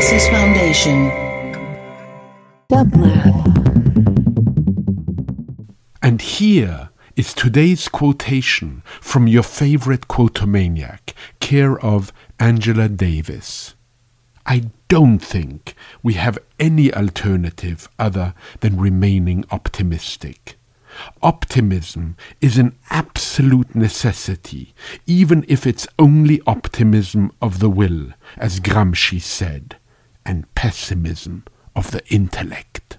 Gramsci's Foundation. And here is today's quotation from your favorite quotomaniac, care of Angela Davis. I don't think we have any alternative other than remaining optimistic. Optimism is an absolute necessity, even if it's only optimism of the will, as Gramsci said, and pessimism of the intellect.